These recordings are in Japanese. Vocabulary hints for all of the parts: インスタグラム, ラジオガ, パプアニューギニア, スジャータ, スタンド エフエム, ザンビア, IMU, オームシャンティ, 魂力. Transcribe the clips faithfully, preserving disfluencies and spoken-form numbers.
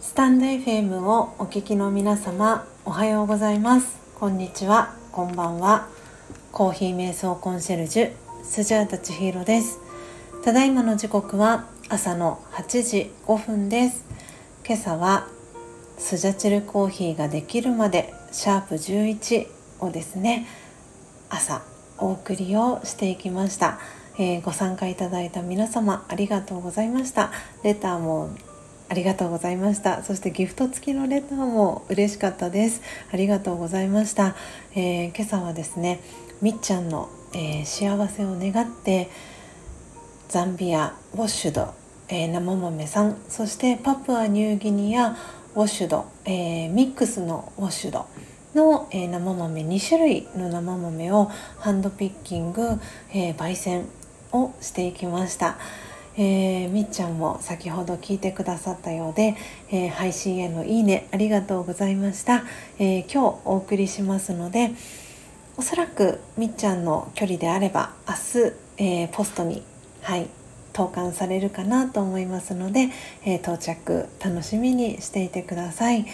スタンド エフエム をお聞きの皆様、おはようございます。こんにちは、こんばんは。コーヒー瞑想コンシェルジュスジャータ千尋です。ただいまの時刻は朝のはちじごふんです。今朝はスジャチルコーヒーができるまでシャープじゅういちをですね、朝お送りをしていきました。えー、ご参加いただいた皆様、ありがとうございました。レターもありがとうございました。そしてギフト付きのレターも嬉しかったです。ありがとうございました。えー、今朝はですね、みっちゃんの、えー、幸せを願ってザンビア、ウォッシュド、えー、生豆さん、そしてパプアニューギニアウォッシュド、えー、ミックスのウォッシュドの生豆にしゅるいの生豆をハンドピッキング、えー、焙煎をしていきました。えー、みっちゃんも先ほど聞いてくださったようで、えー、配信へのいいねありがとうございました。えー、今日お送りしますので、おそらくみっちゃんの距離であれば明日、えー、ポストに、はい、投函されるかなと思いますので、えー、到着楽しみにしていてください。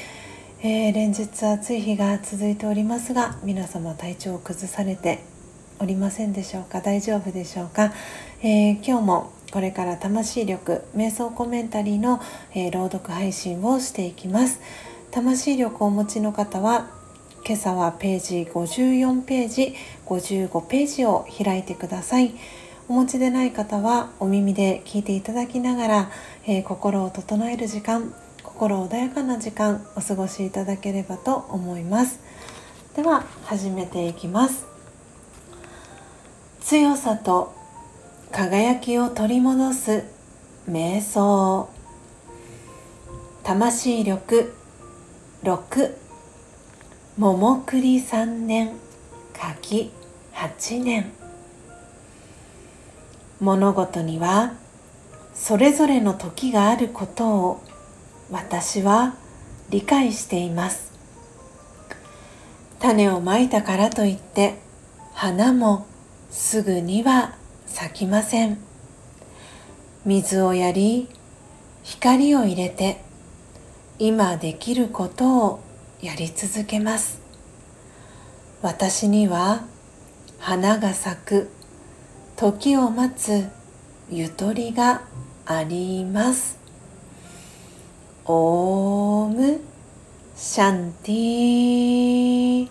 えー、連日暑い日が続いておりますが、皆様体調を崩されておりませんでしょうか。大丈夫でしょうか。えー、今日もこれから魂力瞑想コメンタリーの、えー、朗読配信をしていきます。魂力をお持ちの方は今朝はページごじゅうよんページごじゅうごページを開いてください。お持ちでない方はお耳で聞いていただきながら、えー、心を整える時間、心穏やかな時間お過ごしいただければと思います。では始めていきます。強さと輝きを取り戻す瞑想。魂力ろく、桃栗さんねん、柿はちねん。物事にはそれぞれの時があることを私は理解しています。種をまいたからといって花もすぐには咲きません。水をやり、光を入れて今できることをやり続けます。私には花が咲く時を待つゆとりがあります。オームシャンティ。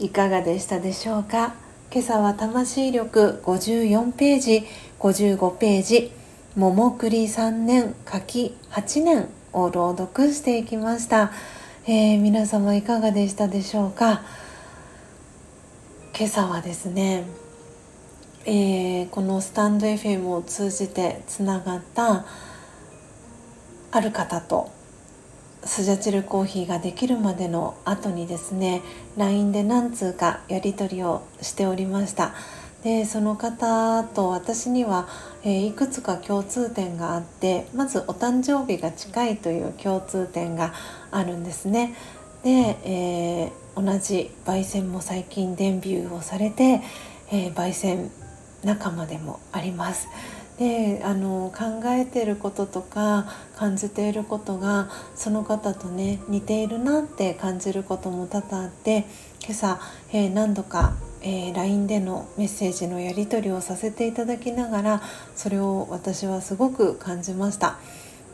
いかがでしたでしょうか。今朝は魂力ごじゅうよんページごじゅうごページ桃栗さんねん柿はちねんを朗読していきました。えー、皆様いかがでしたでしょうか。今朝はですね、えー、このスタンド エフエム を通じてつながったある方とスジャチルコーヒーができるまでの後にですね、 ライン で何通かやり取りをしておりました。で、その方と私には、えー、いくつか共通点があって、まずお誕生日が近いという共通点があるんですね。で、えー、同じ焙煎も最近デビューをされて、えー、焙煎仲間でもあります。で、あの考えていることとか感じていることがその方とね似ているなって感じることも多々あって、今朝、えー、何度か、えー、ライン でのメッセージのやり取りをさせていただきながら、それを私はすごく感じました。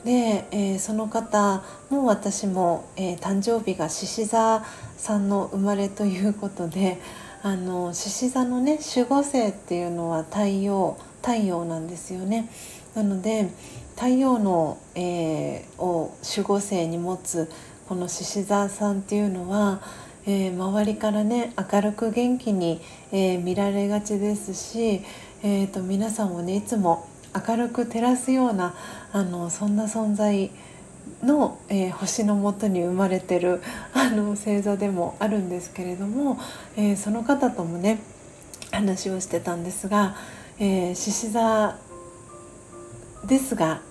で、えー、その方も私も、えー、誕生日が獅子座さんの生まれということで、あの獅子座のね守護星っていうのは太陽太陽なんですよね。なので太陽の、えー、を守護星に持つこの獅子座さんっていうのは、えー、周りからね明るく元気に、えー、見られがちですし、えー、と皆さんをねいつも明るく照らすようなあのそんな存在の、えー、星のもとに生まれてるあの星座でもあるんですけれども、えー、その方ともね話をしてたんですが、えー、獅子座ですが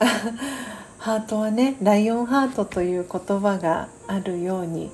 ハートはねライオンハートという言葉があるように、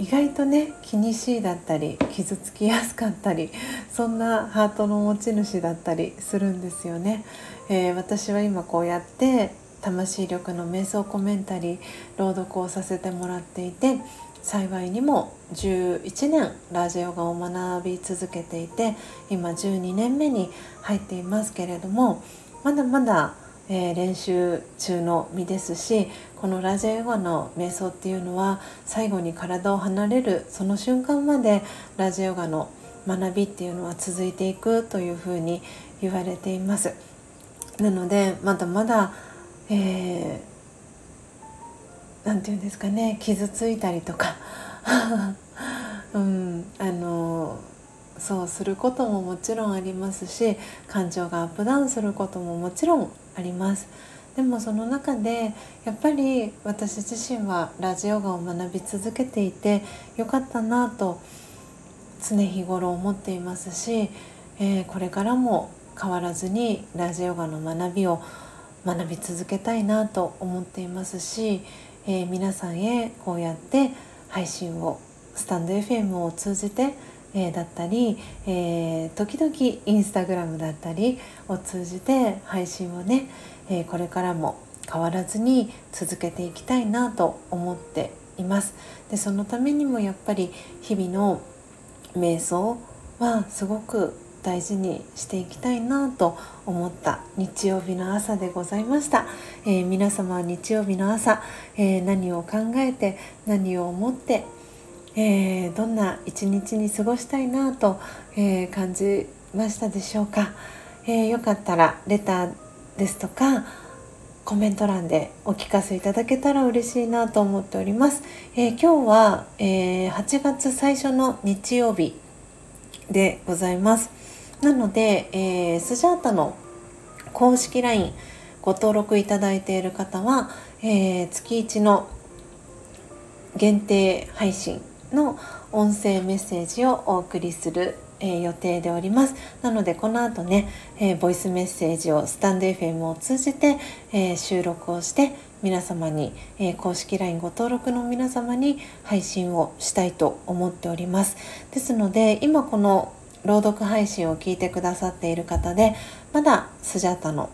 意外とね気にしいだったり傷つきやすかったり、そんなハートの持ち主だったりするんですよね。えー、私は今こうやって魂力の瞑想コメンタリー朗読をさせてもらっていて、幸いにもじゅういちねんラジオガを学び続けていて、今じゅうにねんめに入っていますけれども、まだまだ、えー、練習中の身ですし、このラジオガの瞑想っていうのは最後に体を離れるその瞬間までラジオガの学びっていうのは続いていくというふうに言われています。なのでまだまだ、えーなんていうんですかね、傷ついたりとか、うん、あのそうすることももちろんありますし、感情がアップダウンすることももちろんあります。でもその中でやっぱり私自身はラジオガを学び続けていてよかったなと常日頃思っていますし、えー、これからも変わらずにラジオガの学びを学び続けたいなと思っていますし、えー、皆さんへこうやって配信をスタンド エフエム を通じて、えー、だったり、えー、時々インスタグラムだったりを通じて配信をね、えー、これからも変わらずに続けていきたいなと思っています。でそのためにもやっぱり日々の瞑想はすごく大事にしていきたいなと思った日曜日の朝でございました。えー、皆様は日曜日の朝、えー、何を考えて何を思って、えー、どんな一日に過ごしたいなと、えー、感じましたでしょうか。えー、よかったらレターですとかコメント欄でお聞かせいただけたら嬉しいなと思っております。えー、今日は、えー、はちがつ最初の日曜日でございます。なので、えー、スジャータの公式 ライン ご登録いただいている方は、えー、つきいちの限定配信の音声メッセージをお送りする、えー、予定でおります。なのでこの後ね、えー、ボイスメッセージをスタンド エフエム を通じて、えー、収録をして皆様に、えー、公式 ライン ご登録の皆様に配信をしたいと思っております。ですので今この朗読配信を聞いてくださっている方でまだスジャタの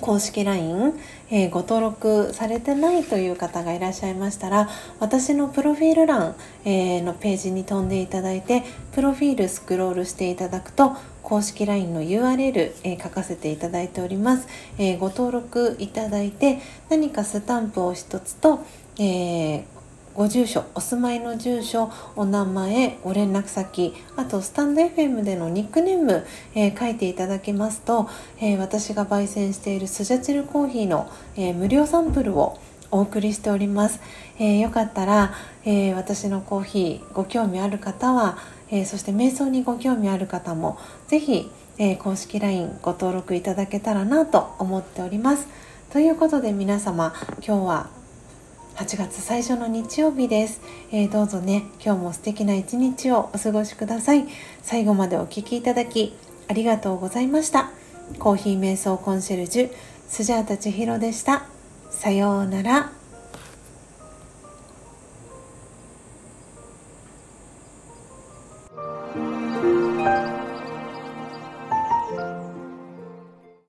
公式 ライン、えー、ご登録されてないという方がいらっしゃいましたら、私のプロフィール欄、えー、のページに飛んでいただいてプロフィールスクロールしていただくと公式 ライン の ユーアールエル、えー、書かせていただいております。えー、ご登録いただいて何かスタンプを一つと、えーご住所、お住まいの住所、お名前、ご連絡先、あとスタンド エフエム でのニックネーム、えー、書いていただきますと、えー、私が焙煎しているスジャチルコーヒーの、えー、無料サンプルをお送りしております。えー、よかったら、えー、私のコーヒーご興味ある方は、えー、そして瞑想にご興味ある方もぜひ、えー、公式 ライン ご登録いただけたらなと思っております。ということで皆様、今日ははちがつ最初の日曜日です。えー、どうぞね、今日も素敵な一日をお過ごしください。最後までお聞きいただきありがとうございました。コーヒー瞑想コンシェルジュスジャータ千尋でした。さようなら。